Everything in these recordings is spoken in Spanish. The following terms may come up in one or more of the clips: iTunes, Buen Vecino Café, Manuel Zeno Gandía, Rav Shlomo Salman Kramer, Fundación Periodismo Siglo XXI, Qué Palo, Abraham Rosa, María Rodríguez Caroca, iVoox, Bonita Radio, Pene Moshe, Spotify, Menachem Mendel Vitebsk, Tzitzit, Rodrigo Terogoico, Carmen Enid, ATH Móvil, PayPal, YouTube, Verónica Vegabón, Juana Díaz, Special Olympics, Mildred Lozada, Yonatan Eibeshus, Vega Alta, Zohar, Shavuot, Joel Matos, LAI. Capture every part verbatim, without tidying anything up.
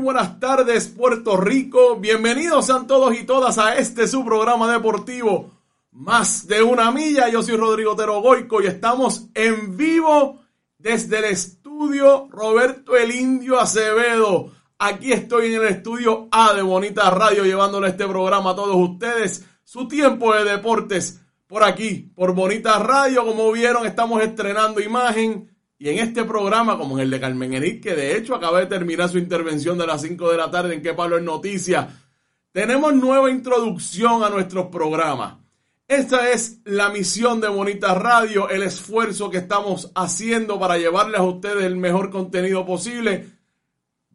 buenas tardes, Puerto Rico. Bienvenidos sean todos y todas a este su programa deportivo Más de una Milla. Yo soy Rodrigo Terogoico y estamos en vivo desde el estudio Roberto el Indio Acevedo. Aquí estoy en el estudio A de Bonita Radio llevándole este programa a todos ustedes. Su tiempo de deportes por aquí, por Bonita Radio. Como vieron, estamos estrenando imagen. Y en este programa, como en el de Carmen Enid, que de hecho acaba de terminar su intervención de las cinco de la tarde en Qué Palo es Noticias, tenemos nueva introducción a nuestros programas. Esta es la misión de Bonita Radio, el esfuerzo que estamos haciendo para llevarles a ustedes el mejor contenido posible,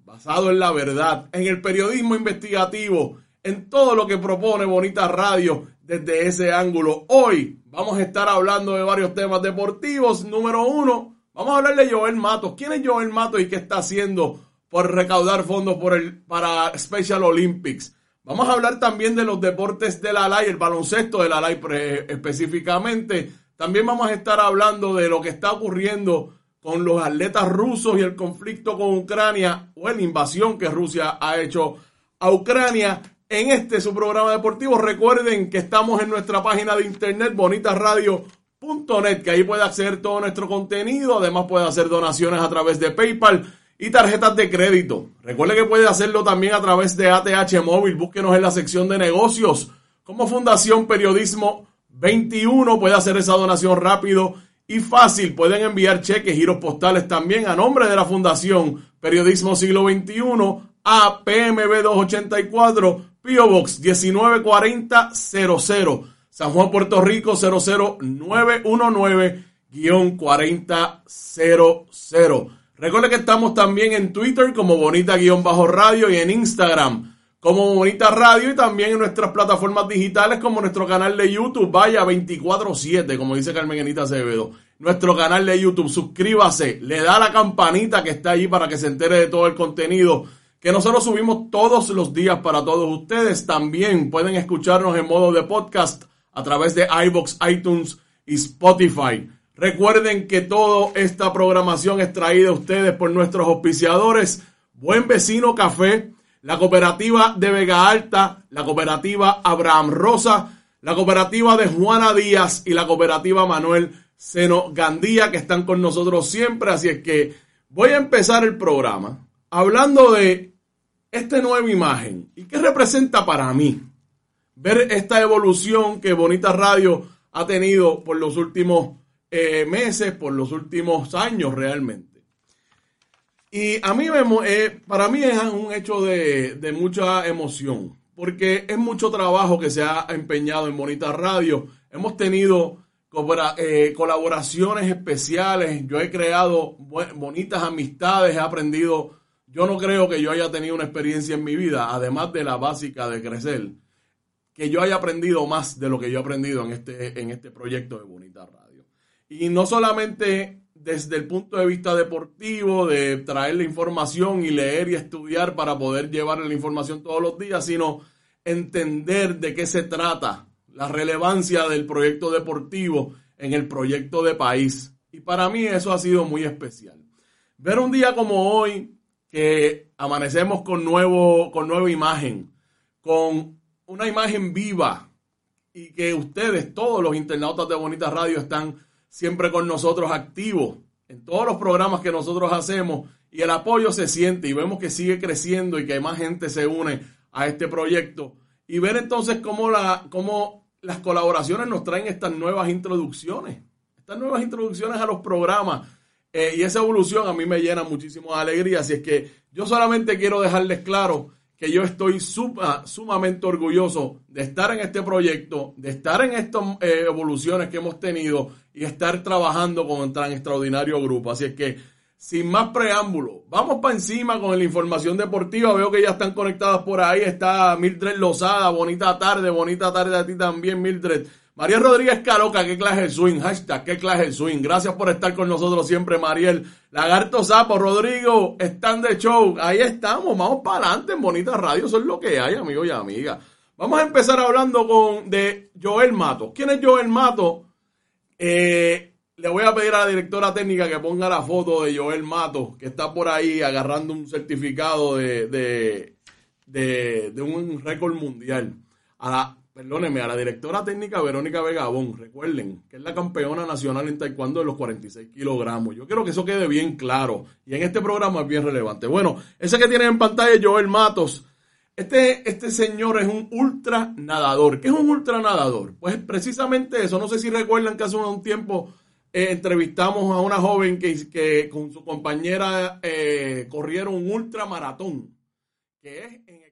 basado en la verdad, en el periodismo investigativo, en todo lo que propone Bonita Radio desde ese ángulo. Hoy vamos a estar hablando de varios temas deportivos. Número uno, vamos a hablar de Joel Matos. ¿Quién es Joel Matos y qué está haciendo por recaudar fondos por el, para Special Olympics? Vamos a hablar también de los deportes de la L A I, el baloncesto de la L A I específicamente. También vamos a estar hablando de lo que está ocurriendo con los atletas rusos y el conflicto con Ucrania, o la invasión que Rusia ha hecho a Ucrania. En este su programa deportivo, recuerden que estamos en nuestra página de internet, Bonita Radio. .net, que ahí puede acceder todo nuestro contenido. Además puede hacer donaciones a través de PayPal y tarjetas de crédito. Recuerde que puede hacerlo también a través de A T H Móvil. Búsquenos en la sección de negocios como Fundación Periodismo veintiuno. Puede hacer esa donación rápido y fácil. Pueden enviar cheques, giros postales también a nombre de la Fundación Periodismo Siglo veintiuno a P M B doscientos ochenta y cuatro, P O Box diecinueve cuarenta cero cero. San Juan, Puerto Rico, cero cero nueve uno nueve guión cuarenta cero cero. Recuerden que estamos también en Twitter como Bonita-Radio y en Instagram como Bonita Radio, y también en nuestras plataformas digitales como nuestro canal de YouTube. Vaya veinticuatro siete, como dice Carmen Enid Acevedo. Nuestro canal de YouTube, suscríbase, le da la campanita que está ahí para que se entere de todo el contenido que nosotros subimos todos los días para todos ustedes. También pueden escucharnos en modo de podcast a través de iVoox, iTunes y Spotify. Recuerden que toda esta programación es traída a ustedes por nuestros auspiciadores: Buen Vecino Café, la Cooperativa de Vega Alta, la Cooperativa Abraham Rosa, la Cooperativa de Juana Díaz y la Cooperativa Manuel Zeno Gandía, que están con nosotros siempre. Así es que voy a empezar el programa hablando de esta nueva imagen y qué representa para mí ver esta evolución que Bonita Radio ha tenido por los últimos eh, meses, por los últimos años realmente. Y a mí me, eh, para mí es un hecho de, de mucha emoción, porque es mucho trabajo que se ha empeñado en Bonita Radio. Hemos tenido eh, colaboraciones especiales, yo he creado bonitas amistades, he aprendido. Yo no creo que yo haya tenido una experiencia en mi vida, además de la básica de crecer, que yo haya aprendido más de lo que yo he aprendido en este, en este proyecto de Bonita Radio. Y no solamente desde el punto de vista deportivo, de traer la información y leer y estudiar para poder llevarle la información todos los días, sino entender de qué se trata, la relevancia del proyecto deportivo en el proyecto de país. Y para mí eso ha sido muy especial. Ver un día como hoy, que amanecemos con, nuevo, con nueva imagen, con una imagen viva, y que ustedes, todos los internautas de Bonita Radio, están siempre con nosotros activos en todos los programas que nosotros hacemos, y el apoyo se siente y vemos que sigue creciendo y que más gente se une a este proyecto. Y ver entonces cómo, la, cómo las colaboraciones nos traen estas nuevas introducciones, estas nuevas introducciones a los programas, eh, y esa evolución a mí me llena muchísimo de alegría. Así es que yo solamente quiero dejarles claro que yo estoy suma, sumamente orgulloso de estar en este proyecto, de estar en estas eh, evoluciones que hemos tenido y estar trabajando con un tan extraordinario grupo. Así es que, sin más preámbulo, vamos para encima con la información deportiva. Veo que ya están conectadas por ahí. Está Mildred Lozada. Bonita tarde, bonita tarde a ti también, Mildred. María Rodríguez Caroca, qué clase el swing, hashtag, qué clase el swing. Gracias por estar con nosotros siempre, Mariel. Lagarto Sapo, Rodrigo, están de show. Ahí estamos, vamos para adelante en Bonita Radio. Eso es lo que hay, amigos y amigas. Vamos a empezar hablando con de Joel Matos. ¿Quién es Joel Matos? Eh, Le voy a pedir a la directora técnica que ponga la foto de Joel Matos, que está por ahí agarrando un certificado de, de, de, de un récord mundial. A la, perdónenme, a la directora técnica Verónica Vegabón, recuerden que es la campeona nacional en taekwondo de los cuarenta y seis kilogramos. Yo quiero que eso quede bien claro y en este programa es bien relevante. Bueno, ese que tienen en pantalla es Joel Matos. Este, este señor es un ultra nadador. ¿Qué es un ultra nadador? Pues precisamente eso. No sé si recuerdan que hace un tiempo... Eh, entrevistamos a una joven que, que con su compañera eh, corrieron un ultramaratón. Que es en el...